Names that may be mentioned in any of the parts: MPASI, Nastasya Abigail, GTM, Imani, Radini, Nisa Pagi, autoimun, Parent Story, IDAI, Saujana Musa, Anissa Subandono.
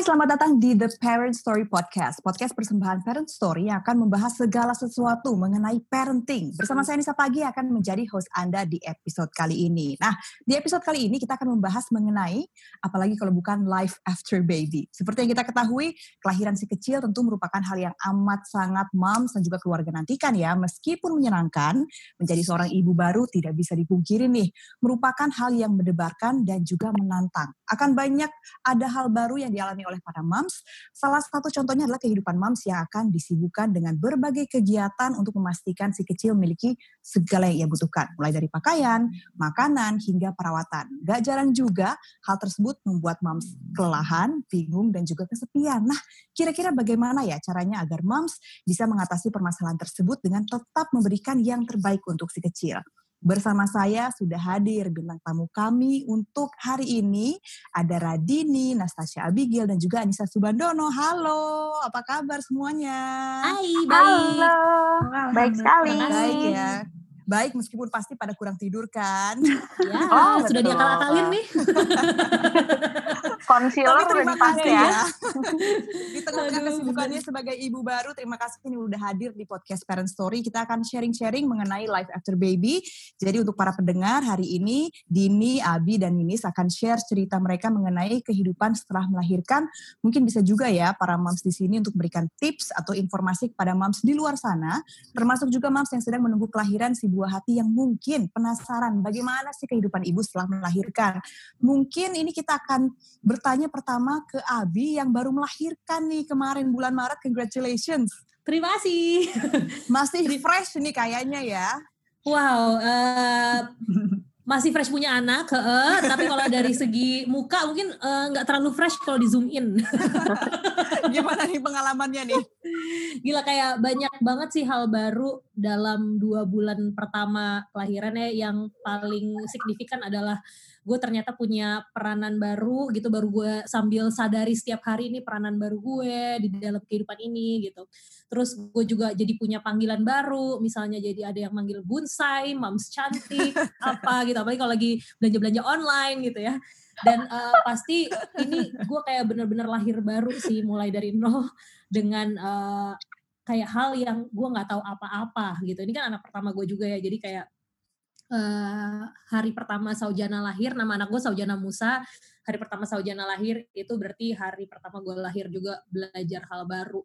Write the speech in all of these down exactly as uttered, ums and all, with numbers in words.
Hai, selamat datang di The Parent Story Podcast. Podcast persembahan Parent Story yang akan membahas segala sesuatu mengenai parenting. Bersama saya Nisa Pagi akan menjadi host Anda di episode kali ini. Nah, di episode kali ini kita akan membahas mengenai, apalagi kalau bukan life after baby. Seperti yang kita ketahui, kelahiran si kecil tentu merupakan hal yang amat sangat moms dan juga keluarga nantikan ya. Meskipun menyenangkan, menjadi seorang ibu baru tidak bisa dipungkiri nih. Merupakan hal yang mendebarkan dan juga menantang. Akan banyak ada hal baru yang dialami oleh para moms. Salah satu contohnya adalah kehidupan moms yang akan disibukkan dengan berbagai kegiatan untuk memastikan si kecil memiliki segala yang ia butuhkan, mulai dari pakaian, makanan, hingga perawatan. Gak jarang juga hal tersebut membuat moms kelelahan, bingung, dan juga kesepian. Nah, kira-kira bagaimana ya caranya agar moms bisa mengatasi permasalahan tersebut dengan tetap memberikan yang terbaik untuk si kecil? Bersama saya sudah hadir bintang tamu kami untuk hari ini, ada Radini, Nastasya Abigail, dan juga Anissa Subandono. Halo, apa kabar semuanya? Hai, baik. Halo, baik sekali. Baik ya. Baik, meskipun pasti pada kurang tidur kan. Ya, oh, sudah diakal-akalin nih. Konselor udah dipakai ya. Di tengah-tengah kesibukannya sebagai ibu baru, terima kasih nih udah hadir di podcast Parent Story. Kita akan sharing-sharing mengenai life after baby. Jadi untuk para pendengar, hari ini Dini, Abi, dan Ninis akan share cerita mereka mengenai kehidupan setelah melahirkan. Mungkin bisa juga ya para moms di sini untuk memberikan tips atau informasi kepada moms di luar sana, termasuk juga moms yang sedang menunggu kelahiran si buah hati yang mungkin penasaran bagaimana sih kehidupan ibu setelah melahirkan. Mungkin ini kita akan bertanya pertama ke Abi yang baru melahirkan nih kemarin bulan Maret. Congratulations. Terima kasih. Masih fresh nih kayaknya ya. Wow. Uh, masih fresh punya anak. Uh, tapi kalau dari segi muka mungkin uh, gak terlalu fresh kalau di zoom in. Gimana nih pengalamannya nih? Gila, kayak banyak banget sih hal baru dalam dua bulan pertama kelahirannya. Yang paling signifikan adalah gue ternyata punya peranan baru gitu, baru gue sambil sadari setiap hari ini peranan baru gue di dalam kehidupan ini gitu. Terus gue juga jadi punya panggilan baru, misalnya jadi ada yang manggil bonsai, moms cantik, apa gitu, apalagi kalau lagi belanja-belanja online gitu ya. Dan uh, pasti ini gue kayak bener-bener lahir baru sih, mulai dari nol dengan uh, kayak hal yang gue gak tahu apa-apa gitu. Ini kan anak pertama gue juga ya, jadi kayak Uh, hari pertama Saujana lahir, nama anak gue Saujana Musa. Hari pertama Saujana lahir itu berarti hari pertama gue lahir juga belajar hal baru.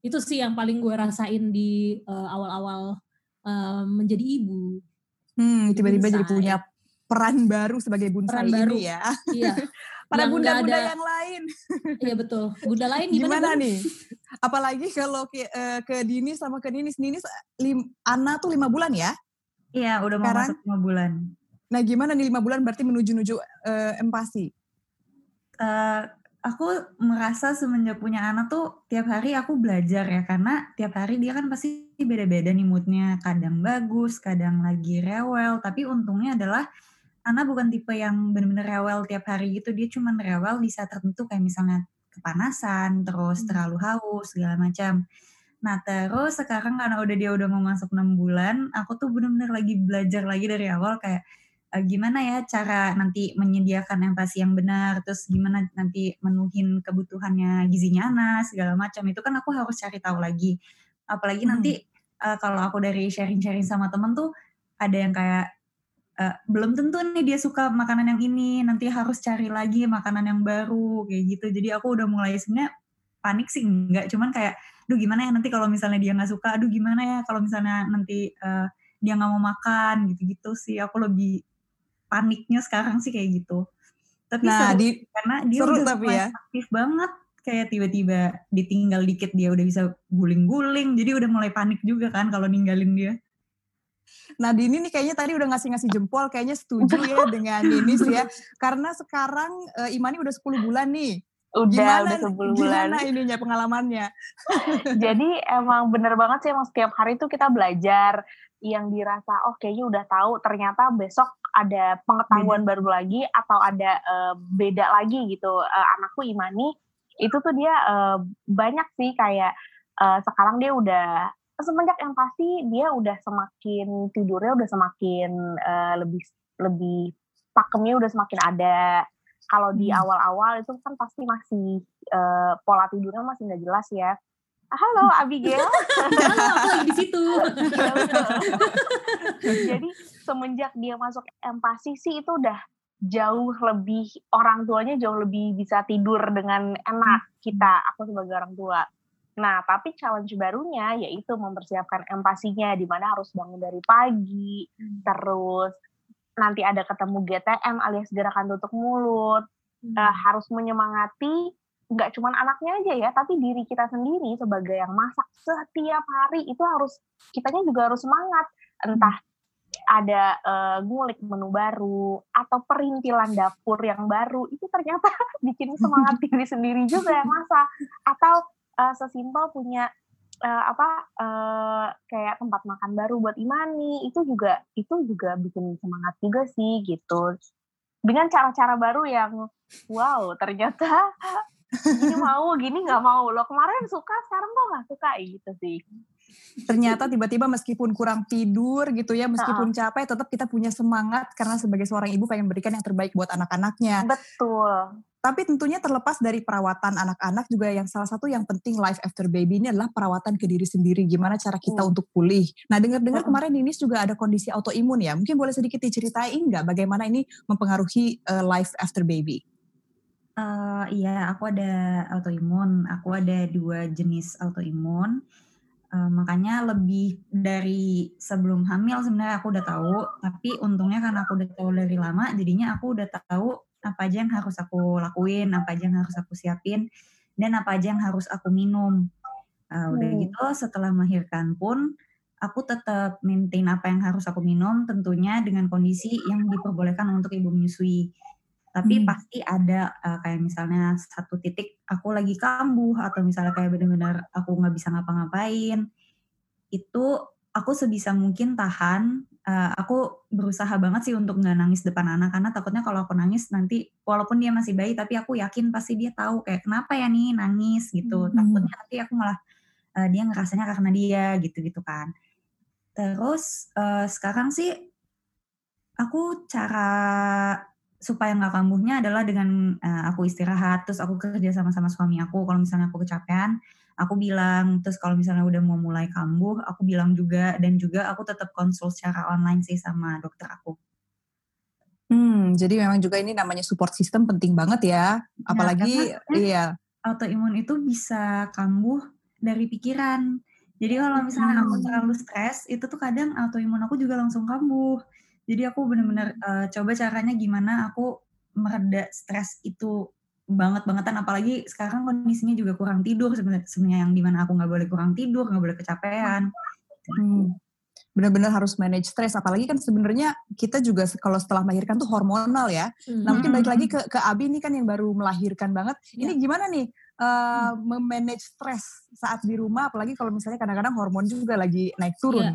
Itu sih yang paling gue rasain di uh, awal-awal uh, menjadi ibu. Hmm, tiba-tiba jadi punya peran baru sebagai bonsai ini ya. Iya. Para yang bunda-bunda ada, yang lain. Iya betul. Bunda lain gimana, gimana nih? Apalagi kalau ke, uh, ke Dini sama ke Ninis. Ninis lim, Ana tuh lima bulan ya? Iya, udah mau sekarang, masuk lima bulan. Nah, gimana nih lima bulan berarti menuju-nuju uh, M P A S I? Uh, aku merasa semenjak punya anak tuh tiap hari aku belajar ya. Karena tiap hari dia kan pasti beda-beda nih moodnya. Kadang bagus, kadang lagi rewel. Tapi untungnya adalah Ana bukan tipe yang benar-benar rewel tiap hari gitu. Dia cuma rewel di saat tertentu kayak misalnya kepanasan, terus terlalu haus, segala macam. Nah terus sekarang karena udah dia udah mau masuk enam bulan, aku tuh benar-benar lagi belajar lagi dari awal kayak uh, gimana ya cara nanti menyediakan M P A S I yang benar, terus gimana nanti menuhin kebutuhannya gizinya anak segala macam. Itu kan aku harus cari tahu lagi. Apalagi hmm. nanti uh, kalau aku dari sharing-sharing sama temen tuh ada yang kayak uh, belum tentu nih dia suka makanan yang ini, nanti harus cari lagi makanan yang baru kayak gitu. Jadi aku udah mulai sebenarnya panik sih enggak, cuman kayak aduh gimana ya nanti kalau misalnya dia gak suka, aduh gimana ya kalau misalnya nanti uh, dia gak mau makan, gitu-gitu sih. Aku lebih paniknya sekarang sih kayak gitu. Tapi nah, seru, di, karena dia seru udah tapi ya. Aktif banget, kayak tiba-tiba ditinggal dikit dia udah bisa guling-guling, jadi udah mulai panik juga kan kalau ninggalin dia. Nah Dini nih kayaknya tadi udah ngasih-ngasih jempol, kayaknya setuju ya dengan Ninis ya. Karena sekarang uh, Imani udah sepuluh bulan nih. Udah, gimana, udah sepuluh bulan. Gimana ininya pengalamannya? Jadi emang bener banget sih, emang setiap hari tuh kita belajar yang dirasa, oh kayaknya udah tahu, ternyata besok ada pengetahuan hmm. baru lagi atau ada uh, beda lagi gitu. Uh, anakku Imani, itu tuh dia uh, banyak sih kayak uh, sekarang dia udah, semenjak yang pasti dia udah semakin tidurnya udah semakin uh, lebih lebih pakemnya udah semakin ada. Kalau di awal-awal itu kan pasti masih uh, pola tidurnya masih nggak jelas ya. Halo Abigail. Halo, aku lagi di situ. Jadi semenjak dia masuk M P A S I sih itu udah jauh lebih, orang tuanya jauh lebih bisa tidur dengan enak kita, aku sebagai orang tua. Nah, tapi challenge barunya yaitu mempersiapkan M P A S I-nya, di mana harus bangun dari pagi, terus nanti ada ketemu G T M alias gerakan tutup mulut, hmm. uh, harus menyemangati nggak cuma anaknya aja ya, tapi diri kita sendiri sebagai yang masak setiap hari itu harus, kitanya juga harus semangat, entah ada uh, ngulik menu baru atau perintilan dapur yang baru, itu ternyata bikin semangat diri sendiri juga yang masak, atau uh, sesimpel punya uh, apa uh, kayak tempat makan baru buat Imani, itu juga itu juga bikin semangat juga sih gitu, dengan cara-cara baru yang wow ternyata gini mau, gini nggak mau, lo kemarin suka sekarang kok nggak suka gitu sih. Ternyata tiba-tiba meskipun kurang tidur gitu ya, meskipun capek tetap kita punya semangat karena sebagai seorang ibu pengen berikan yang terbaik buat anak-anaknya. Betul. Tapi tentunya terlepas dari perawatan anak-anak juga, yang salah satu yang penting life after baby ini adalah perawatan ke diri sendiri. Gimana cara kita hmm. untuk pulih. Nah, dengar-dengar kemarin Ninis juga ada kondisi autoimun ya. Mungkin boleh sedikit diceritain nggak bagaimana ini mempengaruhi uh, life after baby? Uh, iya, aku ada autoimun. Aku ada dua jenis autoimun. Uh, makanya lebih dari sebelum hamil sebenarnya aku udah tahu, tapi untungnya karena aku udah tahu dari lama, jadinya aku udah tahu apa aja yang harus aku lakuin, apa aja yang harus aku siapin, dan apa aja yang harus aku minum. Uh, udah hmm. gitu setelah melahirkan pun aku tetap maintain apa yang harus aku minum, tentunya dengan kondisi yang diperbolehkan untuk ibu menyusui. Tapi hmm. pasti ada uh, kayak misalnya satu titik aku lagi kambuh, atau misalnya kayak benar-benar aku nggak bisa ngapa-ngapain, itu aku sebisa mungkin tahan. Uh, aku berusaha banget sih untuk nggak nangis depan anak, karena takutnya kalau aku nangis nanti walaupun dia masih bayi, tapi aku yakin pasti dia tahu kayak kenapa ya nih nangis gitu. Hmm. Takutnya nanti aku malah uh, dia ngerasanya karena dia gitu-gitu kan. Terus uh, sekarang sih aku cara supaya nggak kambuhnya adalah dengan uh, aku istirahat, terus aku kerja sama-sama suami aku. Kalau misalnya aku kecapean, aku bilang. Terus kalau misalnya udah mau mulai kambuh, aku bilang juga. Dan juga aku tetap konsul secara online sih sama dokter aku. Hmm, jadi memang juga ini namanya support system penting banget ya. Apalagi, nah, iya. Autoimun itu bisa kambuh dari pikiran. Jadi kalau misalnya hmm. aku terlalu stres, itu tuh kadang autoimun aku juga langsung kambuh. Jadi aku benar-benar uh, coba caranya gimana aku mereda stres itu banget-bangetan. Apalagi sekarang kondisinya juga kurang tidur sebenarnya, yang dimana aku nggak boleh kurang tidur, nggak boleh kecapean. Hmm. Benar-benar harus manage stres. Apalagi kan sebenarnya kita juga kalau setelah melahirkan tuh hormonal ya. Hmm. Nah mungkin balik lagi ke, ke Abi ini kan yang baru melahirkan banget. Ya. Ini gimana nih uh, hmm. memanage stres saat di rumah? Apalagi kalau misalnya kadang-kadang hormon juga lagi naik turun. Ya.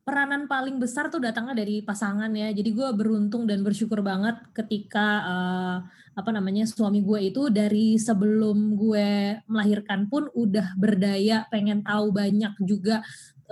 Peranan paling besar tuh datangnya dari pasangan ya. Jadi gue beruntung dan bersyukur banget ketika uh, apa namanya suami gue itu dari sebelum gue melahirkan pun udah berdaya, pengen tahu banyak juga,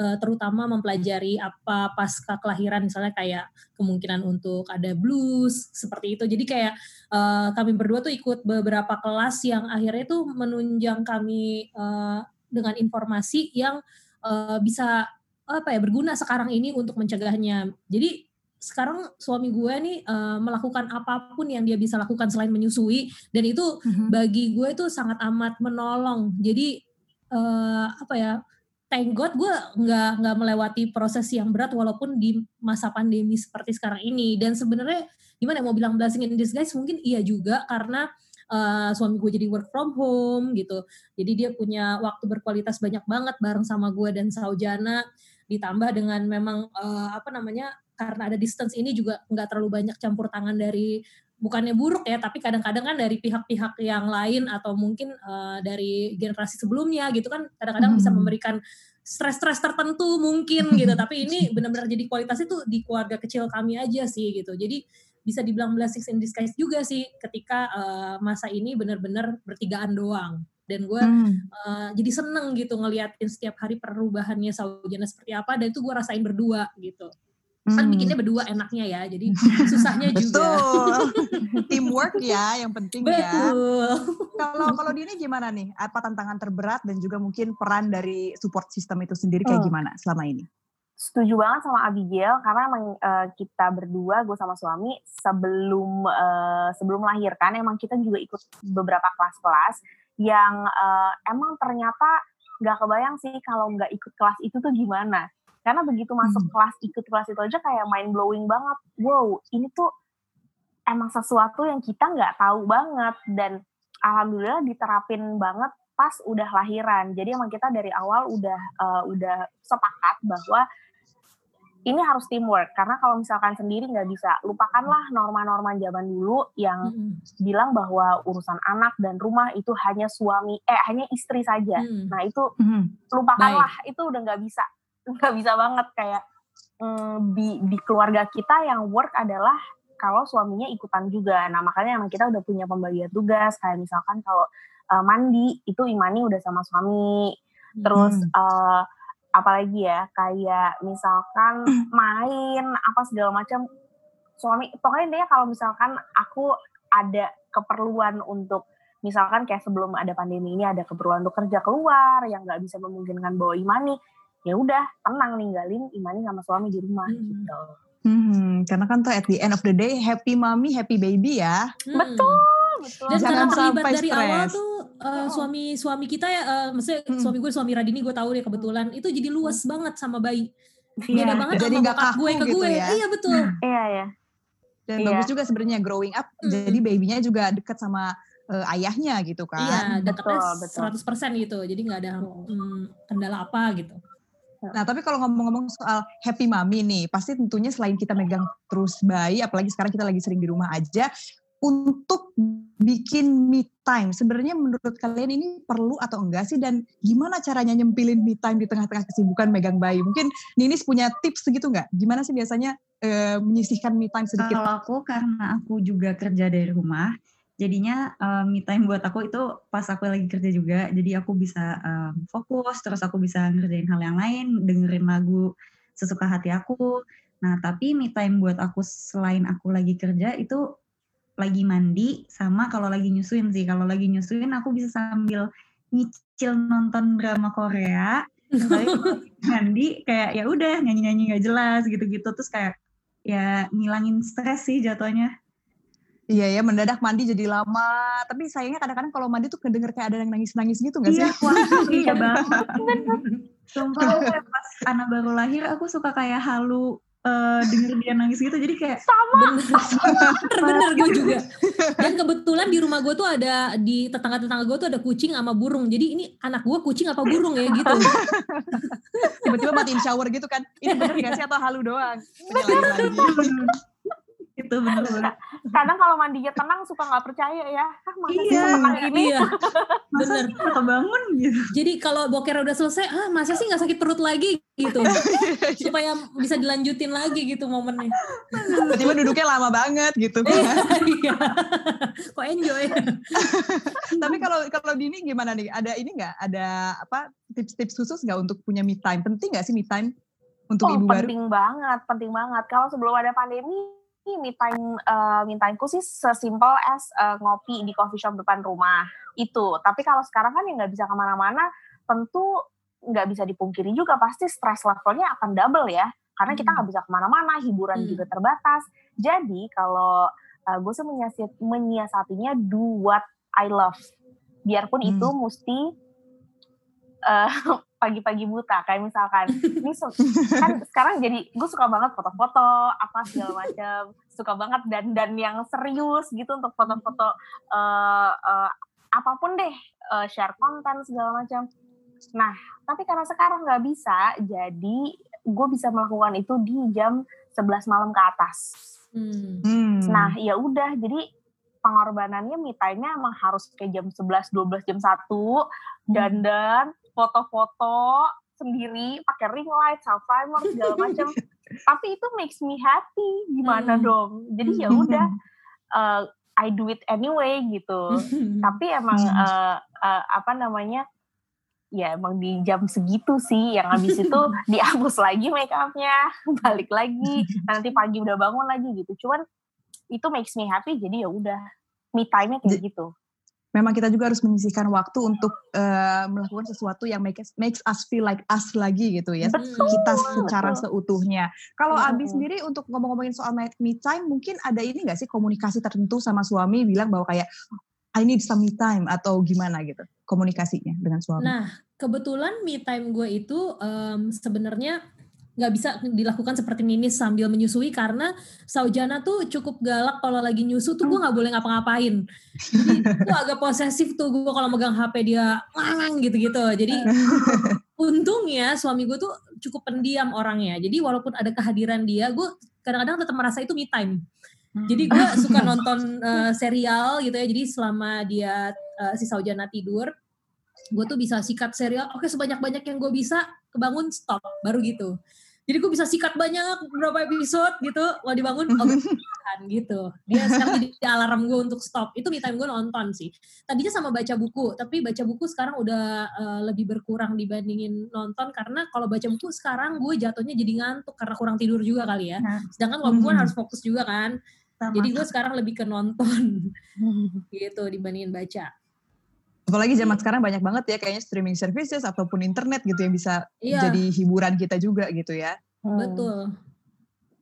uh, terutama mempelajari apa pasca kelahiran, misalnya kayak kemungkinan untuk ada blues seperti itu. Jadi kayak uh, kami berdua tuh ikut beberapa kelas yang akhirnya tuh menunjang kami uh, dengan informasi yang uh, bisa apa ya berguna sekarang ini untuk mencegahnya. Jadi sekarang suami gue nih uh, melakukan apapun yang dia bisa lakukan selain menyusui, dan itu mm-hmm. bagi gue itu sangat amat menolong. Jadi uh, apa ya, thank God gue nggak nggak melewati proses yang berat walaupun di masa pandemi seperti sekarang ini. Dan sebenarnya gimana mau bilang blessing in disguise, mungkin iya juga karena Uh, suami gue jadi work from home gitu, jadi dia punya waktu berkualitas banyak banget bareng sama gue dan Saujana, ditambah dengan memang uh, apa namanya karena ada distance ini juga nggak terlalu banyak campur tangan dari, bukannya buruk ya, tapi kadang-kadang kan dari pihak-pihak yang lain atau mungkin uh, dari generasi sebelumnya gitu kan, kadang-kadang hmm. bisa memberikan stres-stres tertentu mungkin gitu tapi ini benar-benar jadi kualitas itu di keluarga kecil kami aja sih gitu. Jadi bisa dibilang blessings in disguise juga sih ketika uh, masa ini benar-benar bertigaan doang. Dan gue hmm. uh, jadi seneng gitu ngeliatin setiap hari perubahannya Saujana seperti apa, dan itu gue rasain berdua gitu. kan hmm. bikinnya berdua enaknya ya, jadi susahnya juga. Betul. Teamwork ya yang penting. Betul. Ya. Kalau kalau di ini gimana nih? Apa tantangan terberat dan juga mungkin peran dari support system itu sendiri kayak oh. gimana selama ini? Setuju banget sama Abigail, karena emang uh, kita berdua, gue sama suami, sebelum uh, sebelum melahirkan emang kita juga ikut beberapa kelas-kelas yang uh, emang ternyata nggak kebayang sih kalau nggak ikut kelas itu tuh gimana. Karena begitu masuk hmm. kelas, ikut kelas itu aja kayak mind blowing banget. Wow, ini tuh emang sesuatu yang kita nggak tahu banget. Dan alhamdulillah diterapin banget pas udah lahiran. Jadi emang kita dari awal udah uh, udah sepakat bahwa ini harus teamwork. Karena kalau misalkan sendiri nggak bisa. Lupakanlah norma-norma zaman dulu yang hmm. bilang bahwa urusan anak dan rumah itu hanya suami, eh hanya istri saja. Hmm. Nah itu hmm. lupakanlah, Baik. itu udah nggak bisa. Nggak bisa banget kayak mm, di, di keluarga kita yang work adalah kalau suaminya ikutan juga. Nah makanya emang kita udah punya pembagian tugas. Kayak misalkan kalau uh, mandi itu Imani udah sama suami. Terus hmm. uh, apalagi ya kayak misalkan main apa segala macam suami. Pokoknya intinya kalau misalkan aku ada keperluan untuk misalkan kayak sebelum ada pandemi ini ada keperluan untuk kerja keluar yang nggak bisa memungkinkan bawa Imani. Ya udah tenang ninggalin Imani sama suami di rumah hmm. gitu. Hmm, karena kan tuh at the end of the day happy mommy happy baby ya. Hmm. Betul, betul. Dan jangan terlibat dari stress. Awal tuh uh, oh. suami suami kita ya, uh, maksudnya hmm. suami gue suami Radini gue tahu deh kebetulan itu jadi luas hmm. banget sama bayi. Beda yeah. banget jadi sama bokap gue ke gitu gue. Ya. Iya betul. Nah. Iya ya. Dan iya. bagus juga sebenarnya growing up hmm. jadi babynya juga dekat sama Uh, ayahnya gitu kan. Iya, datangnya seratus persen gitu. Jadi gak ada hmm, kendala apa gitu. Nah tapi kalau ngomong-ngomong soal happy mommy nih, pasti tentunya selain kita megang terus bayi, apalagi sekarang kita lagi sering di rumah aja, untuk bikin me time, sebenarnya menurut kalian ini perlu atau enggak sih? Dan gimana caranya nyempilin me time di tengah-tengah kesibukan megang bayi? Mungkin Ninis punya tips segitu gak? Gimana sih biasanya uh, menyisihkan me time sedikit? Kalau aku, karena aku juga kerja dari rumah, jadinya um, me time buat aku itu pas aku lagi kerja juga, jadi aku bisa um, fokus, terus aku bisa ngerjain hal yang lain, dengerin lagu sesuka hati aku. Nah tapi me time buat aku selain aku lagi kerja itu lagi mandi sama kalau lagi nyusuin sih. Kalau lagi nyusuin aku bisa sambil nyicil nonton drama Korea, tapi mandi kayak ya udah nyanyi-nyanyi gak jelas gitu-gitu, terus kayak ya ngilangin stres sih jatuhnya. Iya ya, mendadak mandi jadi lama. Tapi sayangnya kadang-kadang kalau mandi tuh kedenger kayak ada yang nangis-nangis gitu gak sih? Iya, iya banget. Sumpah aku pas Ana baru lahir, aku suka kayak halu uh, denger dia nangis gitu. Jadi kayak sama. Bener, gue juga. Dan kebetulan di rumah gue tuh ada, di tetangga-tetangga gue tuh ada kucing sama burung. Jadi ini anak gue kucing apa burung ya gitu. Tiba-tiba matiin shower gitu kan. Ini bener gak sih atau halu doang? Bener lagi. Itu benar-benar. Kadang kalau mandinya tenang suka nggak percaya ya. Ah, masa iya, sih tenang ini? Iya. Bener. Masa bangun gitu. Jadi kalau boker udah selesai, ah masa sih nggak sakit perut lagi gitu. Supaya bisa dilanjutin lagi gitu momennya. Tiba-tiba duduknya lama banget gitu. Iya. Kok enjoy. Tapi kalau kalau Dini gimana nih? Ada ini nggak? Ada apa tips-tips khusus nggak untuk punya me time? Penting nggak sih me time untuk oh, ibu baru? Penting banget, penting banget. Kalau sebelum ada pandemi me time, uh, me time-ku sih sesimpel as uh, ngopi di coffee shop depan rumah itu. Tapi kalau sekarang kan ya nggak bisa kemana-mana, tentu nggak bisa dipungkiri juga pasti stress levelnya akan double ya, karena kita nggak bisa kemana-mana, hiburan hmm. juga terbatas. Jadi kalau uh, gue sih menyiasat, menyiasatinya do what I love, biarpun hmm. itu mesti uh, pagi-pagi buta, kayak misalkan ini kan sekarang jadi gue suka banget foto-foto apa segala macam, suka banget dan dan yang serius gitu untuk foto-foto uh, uh, apapun deh, uh, share konten segala macam. Nah tapi karena sekarang nggak bisa, jadi gue bisa melakukan itu di jam sebelas malam ke atas. Hmm. Nah ya udah, jadi pengorbanannya me time-nya emang harus kayak jam sebelas, dua belas, jam satu, dandan, foto-foto sendiri pakai ring light, self timer segala macam. Tapi itu makes me happy. Gimana hmm. dong? Jadi ya udah uh, I do it anyway gitu. Tapi emang uh, uh, apa namanya? ya emang di jam segitu sih, yang habis itu dihapus lagi make upnya, balik lagi, nanti pagi udah bangun lagi gitu. Cuman itu makes me happy, jadi ya udah me time-nya kayak gitu. Memang kita juga harus menyisihkan waktu untuk uh, melakukan sesuatu yang make us, makes us feel like us lagi gitu ya. Betul, kita secara betul. seutuhnya. Kalau Abi mm-hmm. sendiri untuk ngomong-ngomongin soal me time, mungkin ada ini gak sih komunikasi tertentu sama suami bilang bahwa kayak I need some me time atau gimana gitu komunikasinya dengan suami? Nah kebetulan me time gue itu um, sebenarnya nggak bisa dilakukan seperti Ninis sambil menyusui karena Saujana tuh cukup galak kalau lagi nyusu tuh gue nggak boleh ngapa-ngapain. Jadi tuh agak posesif tuh gue kalau megang H P dia ngang gitu-gitu. Jadi untungnya suami gue tuh cukup pendiam orangnya. Jadi walaupun ada kehadiran dia, gue kadang-kadang tetap merasa itu me time. Jadi gue suka nonton uh, serial gitu ya. Jadi selama dia uh, si Saujana tidur, gue tuh bisa sikat serial. Oke, sebanyak-banyak yang gue bisa, kebangun stop baru gitu. Jadi gue bisa sikat banyak beberapa episode gitu, kalau dibangun obat-obatan gitu. Dia sekarang jadi alarm gue untuk stop. Itu me time gue nonton sih. Tadinya sama baca buku, tapi baca buku sekarang udah uh, lebih berkurang dibandingin nonton. Karena kalau baca buku sekarang gue jatuhnya jadi ngantuk karena kurang tidur juga kali ya. Sedangkan kalau buku harus fokus juga kan. Sama. Jadi gue sekarang lebih ke nonton gitu dibandingin baca. Apalagi zaman sekarang banyak banget ya kayaknya streaming services ataupun internet gitu yang bisa iya. jadi hiburan kita juga gitu ya. Betul.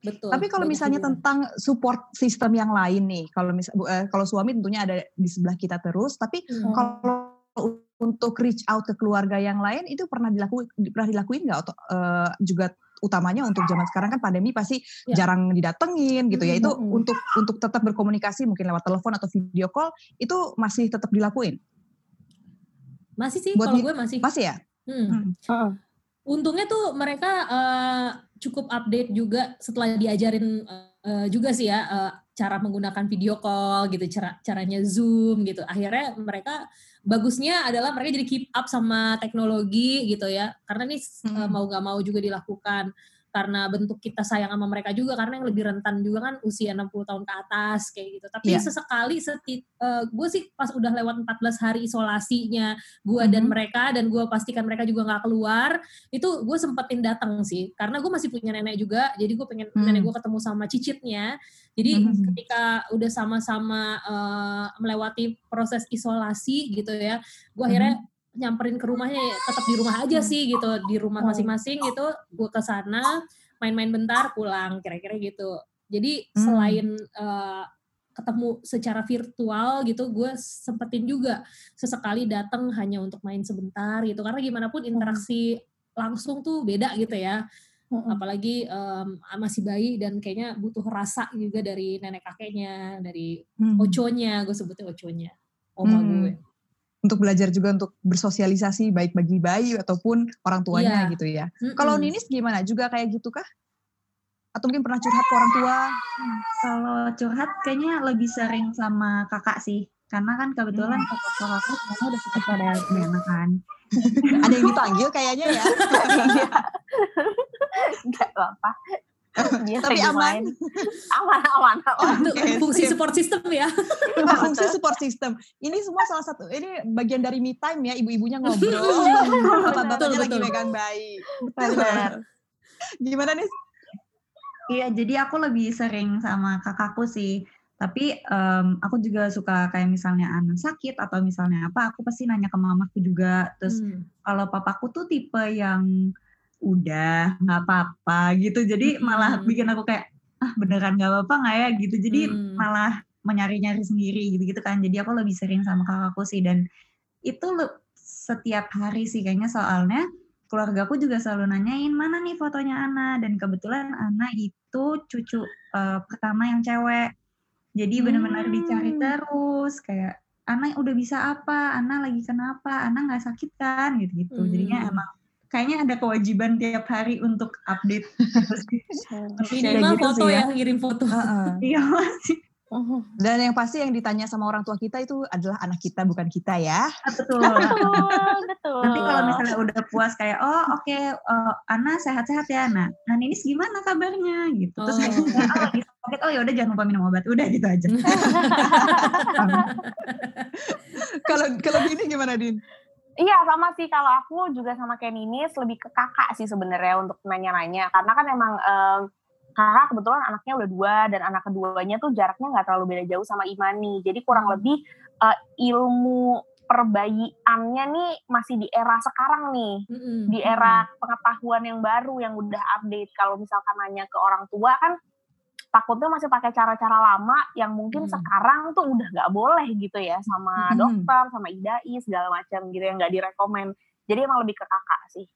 Betul. Tapi kalau misalnya hiburan. Tentang support system yang lain nih, kalau mis- kalau suami tentunya ada di sebelah kita terus, tapi hmm. kalau untuk reach out ke keluarga yang lain itu pernah dilakuin pernah dilakuin nggak uh, juga utamanya untuk zaman sekarang kan pandemi pasti ya. jarang didatengin gitu ya. Itu hmm. untuk untuk tetap berkomunikasi mungkin lewat telepon atau video call itu masih tetap dilakuin. Masih sih, kalau gue masih. Masih ya? Hmm. Uh-uh. Untungnya tuh mereka uh, cukup update juga setelah diajarin uh, juga sih ya, uh, cara menggunakan video call gitu, cara, caranya Zoom gitu. Akhirnya mereka, bagusnya adalah mereka jadi keep up sama teknologi gitu ya. Karena ini uh, mau gak mau juga dilakukan. Karena bentuk kita sayang sama mereka juga, karena yang lebih rentan juga kan usia enam puluh tahun ke atas, kayak gitu. Tapi yeah. sesekali, seti, uh, gue sih pas udah lewat empat belas hari isolasinya, gue mm-hmm. dan mereka, dan gue pastikan mereka juga gak keluar, itu gue sempetin datang sih. Karena gue masih punya nenek juga, jadi gue pengen mm-hmm. nenek gue ketemu sama cicitnya. Jadi mm-hmm. ketika udah sama-sama uh, melewati proses isolasi gitu ya, gue mm-hmm. akhirnya nyamperin ke rumahnya, tetap di rumah aja sih gitu, di rumah masing-masing gitu. Gue kesana main-main bentar pulang, kira-kira gitu. Jadi hmm. selain uh, ketemu secara virtual gitu, gue sempetin juga sesekali datang hanya untuk main sebentar gitu. Karena gimana pun interaksi langsung tuh beda gitu ya. Apalagi um, masih bayi dan kayaknya butuh rasa juga dari nenek kakeknya, dari hmm. oconya, gue sebutnya oconya, oma hmm. gue. Untuk belajar juga untuk bersosialisasi baik bagi bayi ataupun orang tuanya yeah. gitu ya. Mm-hmm. Kalau Ninis gimana? Juga kayak gitu kah? Atau mungkin pernah curhat ke orang tua? Hmm, kalau curhat kayaknya lebih sering sama kakak sih. Karena kan kebetulan hmm. kakak-kakakku semuanya udah suka pada anak kan. Ada yang dipanggil kayaknya ya. Gak apa-apa. Dia tapi aman. aman aman aman okay. Fungsi support system ya. Fungsi support system ini semua salah satu ini bagian dari me time ya, ibu-ibunya ngobrol, bapak-bapaknya lagi megang bayi. Benar. Gimana nih? Iya, jadi aku lebih sering sama kakakku sih, tapi um, aku juga suka kayak misalnya anak sakit atau misalnya apa aku pasti nanya ke mamaku juga. Terus hmm. kalau papaku tuh tipe yang udah nggak apa-apa gitu, jadi hmm. malah bikin aku kayak ah beneran nggak apa-apa nggak ya gitu, jadi hmm. malah menyari-nyari sendiri gitu-gitu kan. Jadi aku lebih sering sama kakakku sih, dan itu setiap hari sih kayaknya, soalnya keluargaku juga selalu nanyain mana nih fotonya Ana, dan kebetulan Ana itu cucu uh, pertama yang cewek, jadi benar-benar hmm. dicari terus kayak Ana udah bisa apa, Ana lagi kenapa, Ana nggak sakit kan gitu-gitu. hmm. Jadinya emang kayaknya ada kewajiban tiap hari untuk update. Minimal gitu foto ya, ngirim foto. Iya masih. Dan yang pasti yang ditanya sama orang tua kita itu adalah anak kita, bukan kita ya. Betul. Betul. Nanti kalau misalnya udah puas kayak, oh oke, okay, uh, Ana sehat-sehat ya, Ana. Nah Ninis gimana kabarnya gitu. Terus kayak, oh lagi sakit, oh yaudah jangan lupa minum obat. Udah gitu aja. Kalau kalau gini gimana Din? Iya, sama sih. Kalau aku juga sama kayak Ninis, lebih ke kakak sih sebenarnya untuk nanya-nanya. Karena kan emang um, kakak kebetulan anaknya udah dua, dan anak keduanya tuh jaraknya nggak terlalu beda jauh sama Imani. Jadi kurang lebih uh, ilmu perbaikannya nih masih di era sekarang nih. Mm-hmm. Di era pengetahuan yang baru, yang udah update. Kalau misalkan nanya ke orang tua kan, takutnya masih pakai cara-cara lama yang mungkin hmm. sekarang tuh udah nggak boleh gitu ya, sama hmm. dokter, sama I D A I, segala macam gitu, yang nggak direkomend. Jadi emang lebih ke kakak sih.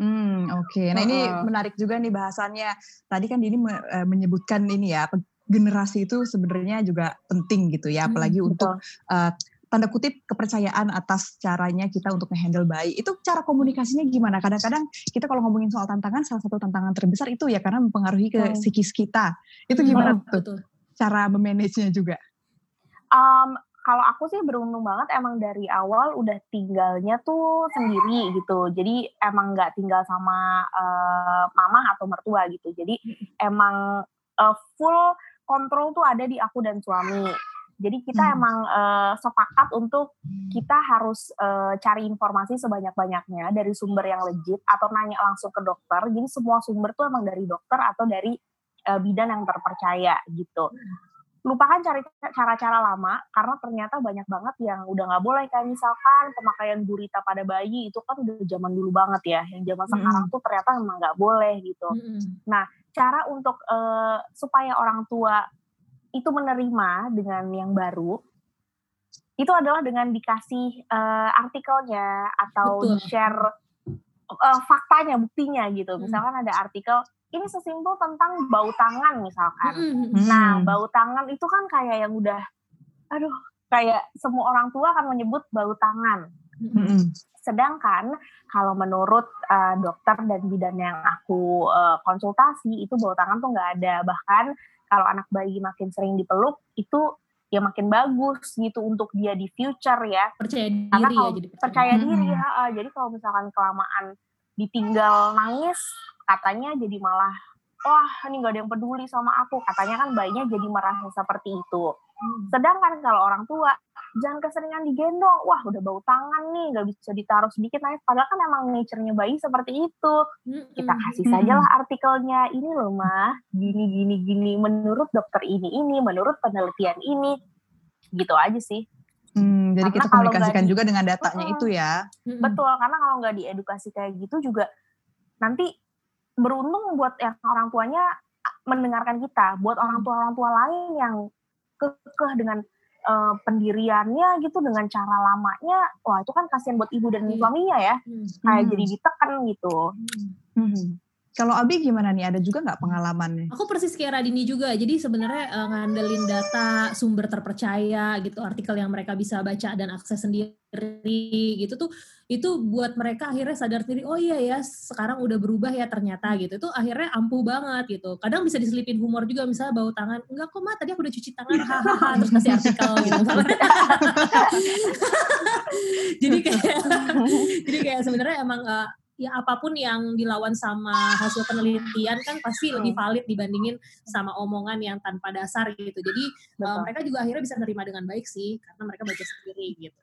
Hmm, oke. Okay. Nah, uh. ini menarik juga nih bahasannya. Tadi kan Dini menyebutkan ini ya, generasi itu sebenarnya juga penting gitu ya, apalagi hmm, untuk uh, tanda kutip kepercayaan atas caranya kita untuk nge-handle bayi. Itu cara komunikasinya gimana? Kadang-kadang kita kalau ngomongin soal tantangan, salah satu tantangan terbesar itu ya karena mempengaruhi ke psikis kita. Itu gimana hmm. tuh betul. Cara memanagenya juga? Um, kalau aku sih beruntung banget emang dari awal udah tinggalnya tuh sendiri gitu. Jadi emang gak tinggal sama uh, mama atau mertua gitu. Jadi emang uh, full kontrol tuh ada di aku dan suami. Jadi kita hmm. emang uh, sepakat untuk kita harus uh, cari informasi sebanyak-banyaknya dari sumber yang legit atau nanya langsung ke dokter. Jadi semua sumber tuh emang dari dokter atau dari uh, bidan yang terpercaya gitu. Lupakan cari cara-cara lama karena ternyata banyak banget yang udah nggak boleh, kayak misalkan pemakaian gurita pada bayi itu kan udah zaman dulu banget ya. Yang zaman hmm. sekarang tuh ternyata emang nggak boleh gitu. Hmm. Nah, cara untuk uh, supaya orang tua itu menerima dengan yang baru, itu adalah dengan dikasih uh, artikelnya atau betul. Di-share uh, faktanya, buktinya gitu. Hmm. Misalkan ada artikel, ini sesimpel tentang bau tangan misalkan. Hmm. Nah, bau tangan itu kan kayak yang udah, aduh, kayak semua orang tua akan menyebut bau tangan. Hmm. Sedangkan kalau menurut uh, dokter dan bidan yang aku uh, konsultasi, itu bau tangan tuh nggak ada. Bahkan kalau anak bayi makin sering dipeluk, itu ya makin bagus gitu untuk dia di future ya. Percaya diri karena ya. Jadi percaya hmm. diri ya. Uh, jadi kalau misalkan kelamaan ditinggal nangis, katanya jadi malah, wah ini gak ada yang peduli sama aku. Katanya kan bayinya jadi merasa seperti itu. Hmm. Sedangkan kalau orang tua, jangan keseringan digendong. Wah udah bau tangan nih, gak bisa ditaruh sedikit nangis. Padahal kan emang nature-nya bayi seperti itu. Mm-hmm. Kita kasih sajalah artikelnya. Ini loh mah, gini, gini, gini. Menurut dokter ini, ini. Menurut penelitian ini. Gitu aja sih. Hmm, jadi karena kita komunikasikan di, juga dengan datanya mm, itu ya. Betul, karena kalau gak diedukasi kayak gitu juga, nanti beruntung buat yang orang tuanya mendengarkan kita. Buat orang tua-orang tua lain yang kekeh dengan Uh, pendiriannya gitu, dengan cara lamanya, wah itu kan kasihan buat ibu dan suaminya ya, kayak hmm. jadi ditekan gitu. Hmm. Hmm. Kalau Abi gimana nih, ada juga nggak pengalamannya? Aku persis kayak Radini juga, jadi sebenarnya uh, ngandelin data sumber terpercaya gitu, artikel yang mereka bisa baca dan akses sendiri gitu tuh, itu buat mereka akhirnya sadar diri, oh iya ya sekarang udah berubah ya ternyata gitu. Itu akhirnya ampuh banget gitu. Kadang bisa diselipin humor juga, misalnya bau tangan, enggak kok ma tadi aku udah cuci tangan, hahaha, terus kasih artikel gitu. Jadi kayak jadi kayak sebenarnya emang uh, ya apapun yang dilawan sama hasil penelitian kan pasti lebih valid dibandingin sama omongan yang tanpa dasar gitu. Jadi uh, mereka juga akhirnya bisa menerima dengan baik sih karena mereka baca sendiri gitu.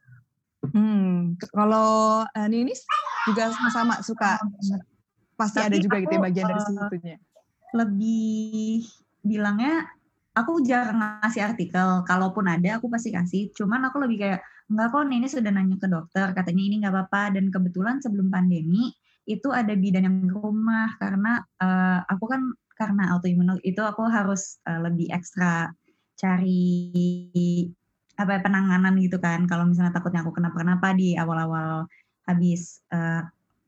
Hmm, kalau uh, Ninis juga sama suka, pasti jadi ada juga gitu ya bagian dari situnya. Lebih bilangnya, aku jarang ngasih artikel, kalaupun ada aku pasti kasih. Cuman aku lebih kayak, enggak kok Ninis sudah nanya ke dokter, katanya ini nggak apa-apa. Dan kebetulan sebelum pandemi itu ada bidan yang ke rumah karena uh, aku kan karena autoimun itu aku harus uh, lebih ekstra cari apa penanganan gitu kan, kalau misalnya takutnya aku kenapa-kenapa di awal-awal habis uh,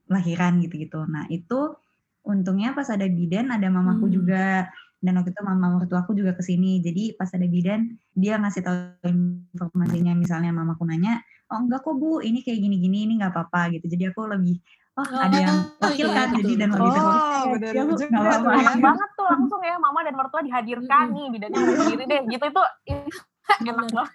lahiran gitu-gitu. Nah itu untungnya pas ada bidan ada mamaku hmm. juga, dan waktu itu mama mertuaku juga kesini, jadi pas ada bidan dia ngasih tahu informasinya. Misalnya mamaku nanya, oh enggak kok bu, ini kayak gini-gini, ini nggak apa-apa gitu. Jadi aku lebih oh, oh ada yang wakil kan, iya, jadi dan wakil itu enak banget tuh langsung ya, mama dan mertua dihadirkan nih bidannya sendiri deh gitu. Itu Enak banget.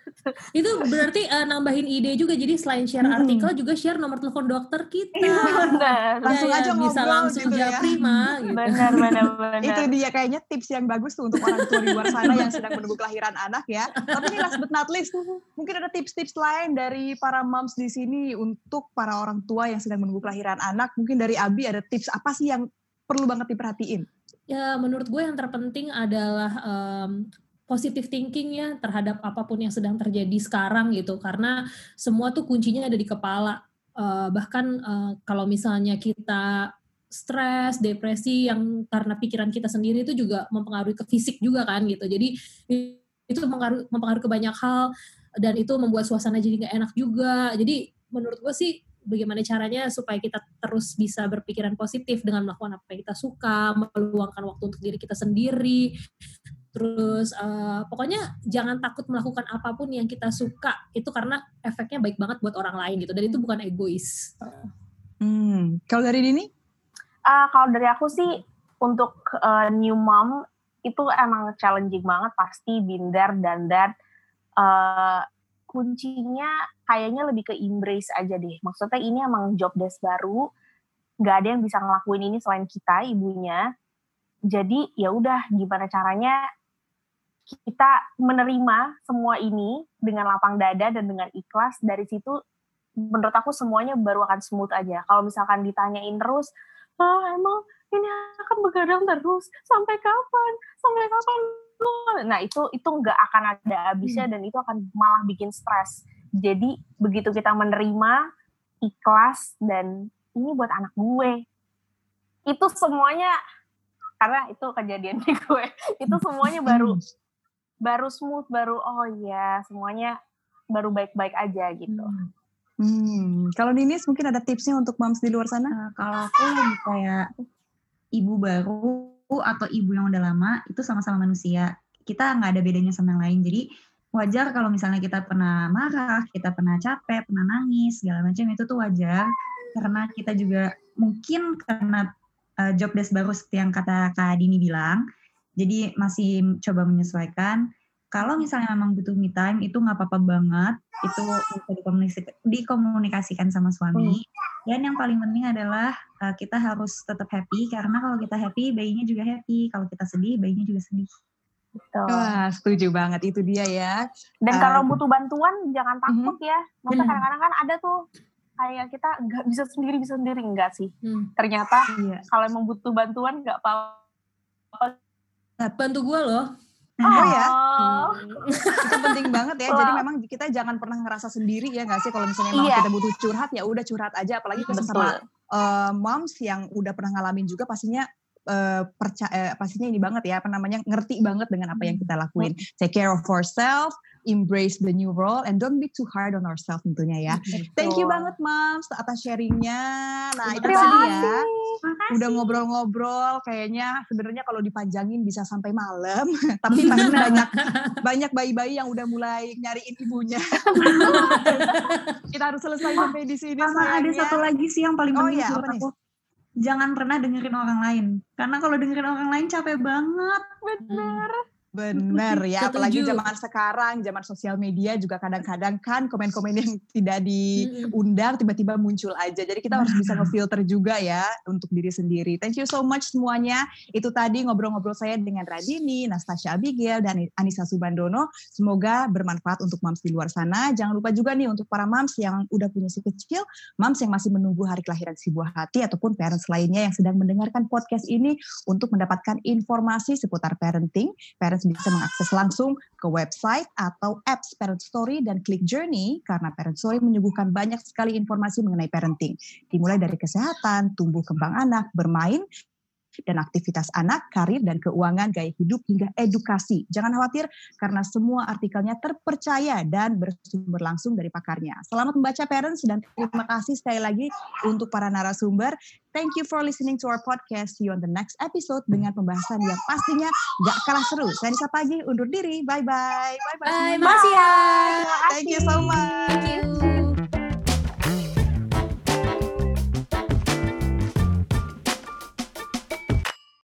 Itu berarti uh, nambahin ide juga, jadi selain share hmm. artikel juga share nomor telepon dokter kita. Iya, benar. Langsung ya, aja ya, bisa langsung gitu japri, ya. Ma, gitu. Benar, benar, benar. Itu dia kayaknya tips yang bagus tuh untuk orang tua di luar sana yang sedang menunggu kelahiran anak ya. Tapi ini last but not least, mungkin ada tips-tips lain dari para moms di sini untuk para orang tua yang sedang menunggu kelahiran anak. Mungkin dari Abi ada tips apa sih yang perlu banget diperhatiin? Ya, menurut gue yang terpenting adalah um, positive thinking ya terhadap apapun yang sedang terjadi sekarang gitu, karena semua tuh kuncinya ada di kepala. Uh, bahkan uh, kalau misalnya kita stres, depresi yang karena pikiran kita sendiri itu juga mempengaruhi ke fisik juga kan gitu. Jadi itu mempengaruhi, mempengaruhi ke banyak hal dan itu membuat suasana jadi gak enak juga. Jadi menurut gue sih bagaimana caranya supaya kita terus bisa berpikiran positif dengan melakukan apa yang kita suka, meluangkan waktu untuk diri kita sendiri, terus uh, pokoknya jangan takut melakukan apapun yang kita suka itu karena efeknya baik banget buat orang lain gitu, dan itu bukan egois. Hmm. Kalau dari Dini? Uh, kalau dari aku sih untuk uh, new mom itu emang challenging banget, pasti been there done that. Uh, kuncinya kayaknya lebih ke embrace aja deh. Maksudnya ini emang job desk baru, nggak ada yang bisa ngelakuin ini selain kita ibunya. Jadi ya udah, gimana caranya kita menerima semua ini dengan lapang dada dan dengan ikhlas. Dari situ menurut aku semuanya baru akan smooth aja. Kalau misalkan ditanyain terus, ah emang ini akan begadang terus sampai kapan? Sampai kapan? Nah itu itu nggak akan ada habisnya, dan itu akan malah bikin stres. Jadi begitu kita menerima, ikhlas, dan ini buat anak gue, itu semuanya, karena itu kejadian di gue, itu semuanya baru baru smooth, baru oh ya semuanya baru baik-baik aja gitu. Hmm. Hmm. Kalau Ninis mungkin ada tipsnya untuk moms di luar sana? Nah, kalau aku kayak ibu baru atau ibu yang udah lama, itu sama-sama manusia, kita gak ada bedanya sama yang lain. Jadi wajar kalau misalnya kita pernah marah, kita pernah capek, pernah nangis, segala macam, itu tuh wajar, karena kita juga mungkin karena uh, job desk baru seperti yang kata Kak Dini bilang, jadi masih coba menyesuaikan. Kalau misalnya memang butuh me time, itu gak apa-apa banget, itu bisa dikomunikasikan sama suami. Dan yang paling penting adalah uh, kita harus tetap happy, karena kalau kita happy, bayinya juga happy. Kalau kita sedih, bayinya juga sedih. Betul. Wah, setuju banget, itu dia ya. Dan uh, kalau butuh bantuan, jangan takut uh-huh. ya. Maksudnya kadang-kadang kan ada tuh, kayak kita gak bisa sendiri-bisa sendiri, enggak sih. Hmm. Ternyata iya. Kalau emang butuh bantuan, gak apa-apa. Bantu gue loh. Oh, oh ya, hmm. itu penting banget ya. Wow. Jadi memang kita jangan pernah ngerasa sendiri ya nggak sih. Kalau misalnya memang yeah. kita butuh curhat ya udah curhat aja. Apalagi bersama uh, moms yang udah pernah ngalamin juga pastinya uh, percaya, uh, pastinya ini banget ya. Apa namanya, ngerti banget dengan apa yang kita lakuin. Mm-hmm. Take care of ourselves, embrace the new role, and don't be too hard on ourselves tentunya ya. Mm-hmm. Thank you banget moms atas sharingnya. Nah itu tadi ya. Udah ngobrol-ngobrol, kayaknya sebenarnya kalau dipanjangin bisa sampai malam. Tapi pasti banyak banyak bayi-bayi yang udah mulai nyariin ibunya. Kita harus selesai sampai di sini. Sama ada satu lagi sih yang paling penting buat aku. Jangan pernah dengerin orang lain. Karena kalau dengerin orang lain capek banget. Bener. Benar ya, apalagi zaman sekarang, zaman sosial media juga kadang-kadang kan komen-komen yang tidak diundang tiba-tiba muncul aja. Jadi kita harus bisa ngefilter juga ya untuk diri sendiri. Thank you so much semuanya. Itu tadi ngobrol-ngobrol saya dengan Radini, Nastasya Abigail, dan Anissa Subandono. Semoga bermanfaat untuk moms di luar sana. Jangan lupa juga nih untuk para moms yang udah punya si kecil, moms yang masih menunggu hari kelahiran si buah hati, ataupun parents lainnya yang sedang mendengarkan podcast ini untuk mendapatkan informasi seputar parenting. Parents bisa mengakses langsung ke website atau apps Parent Story dan klik Journey, karena Parent Story menyuguhkan banyak sekali informasi mengenai parenting, dimulai dari kesehatan, tumbuh kembang anak, bermain dan aktivitas anak, karir dan keuangan, gaya hidup, hingga edukasi. Jangan khawatir, karena semua artikelnya terpercaya dan bersumber langsung dari pakarnya. Selamat membaca parents, dan terima kasih sekali lagi untuk para narasumber. Thank you for listening to our podcast. See you on the next episode dengan pembahasan yang pastinya gak kalah seru. Saya Nisa Pagi, undur diri. Bye-bye. Bye-bye. Bye, makasih ya. Thank you so much.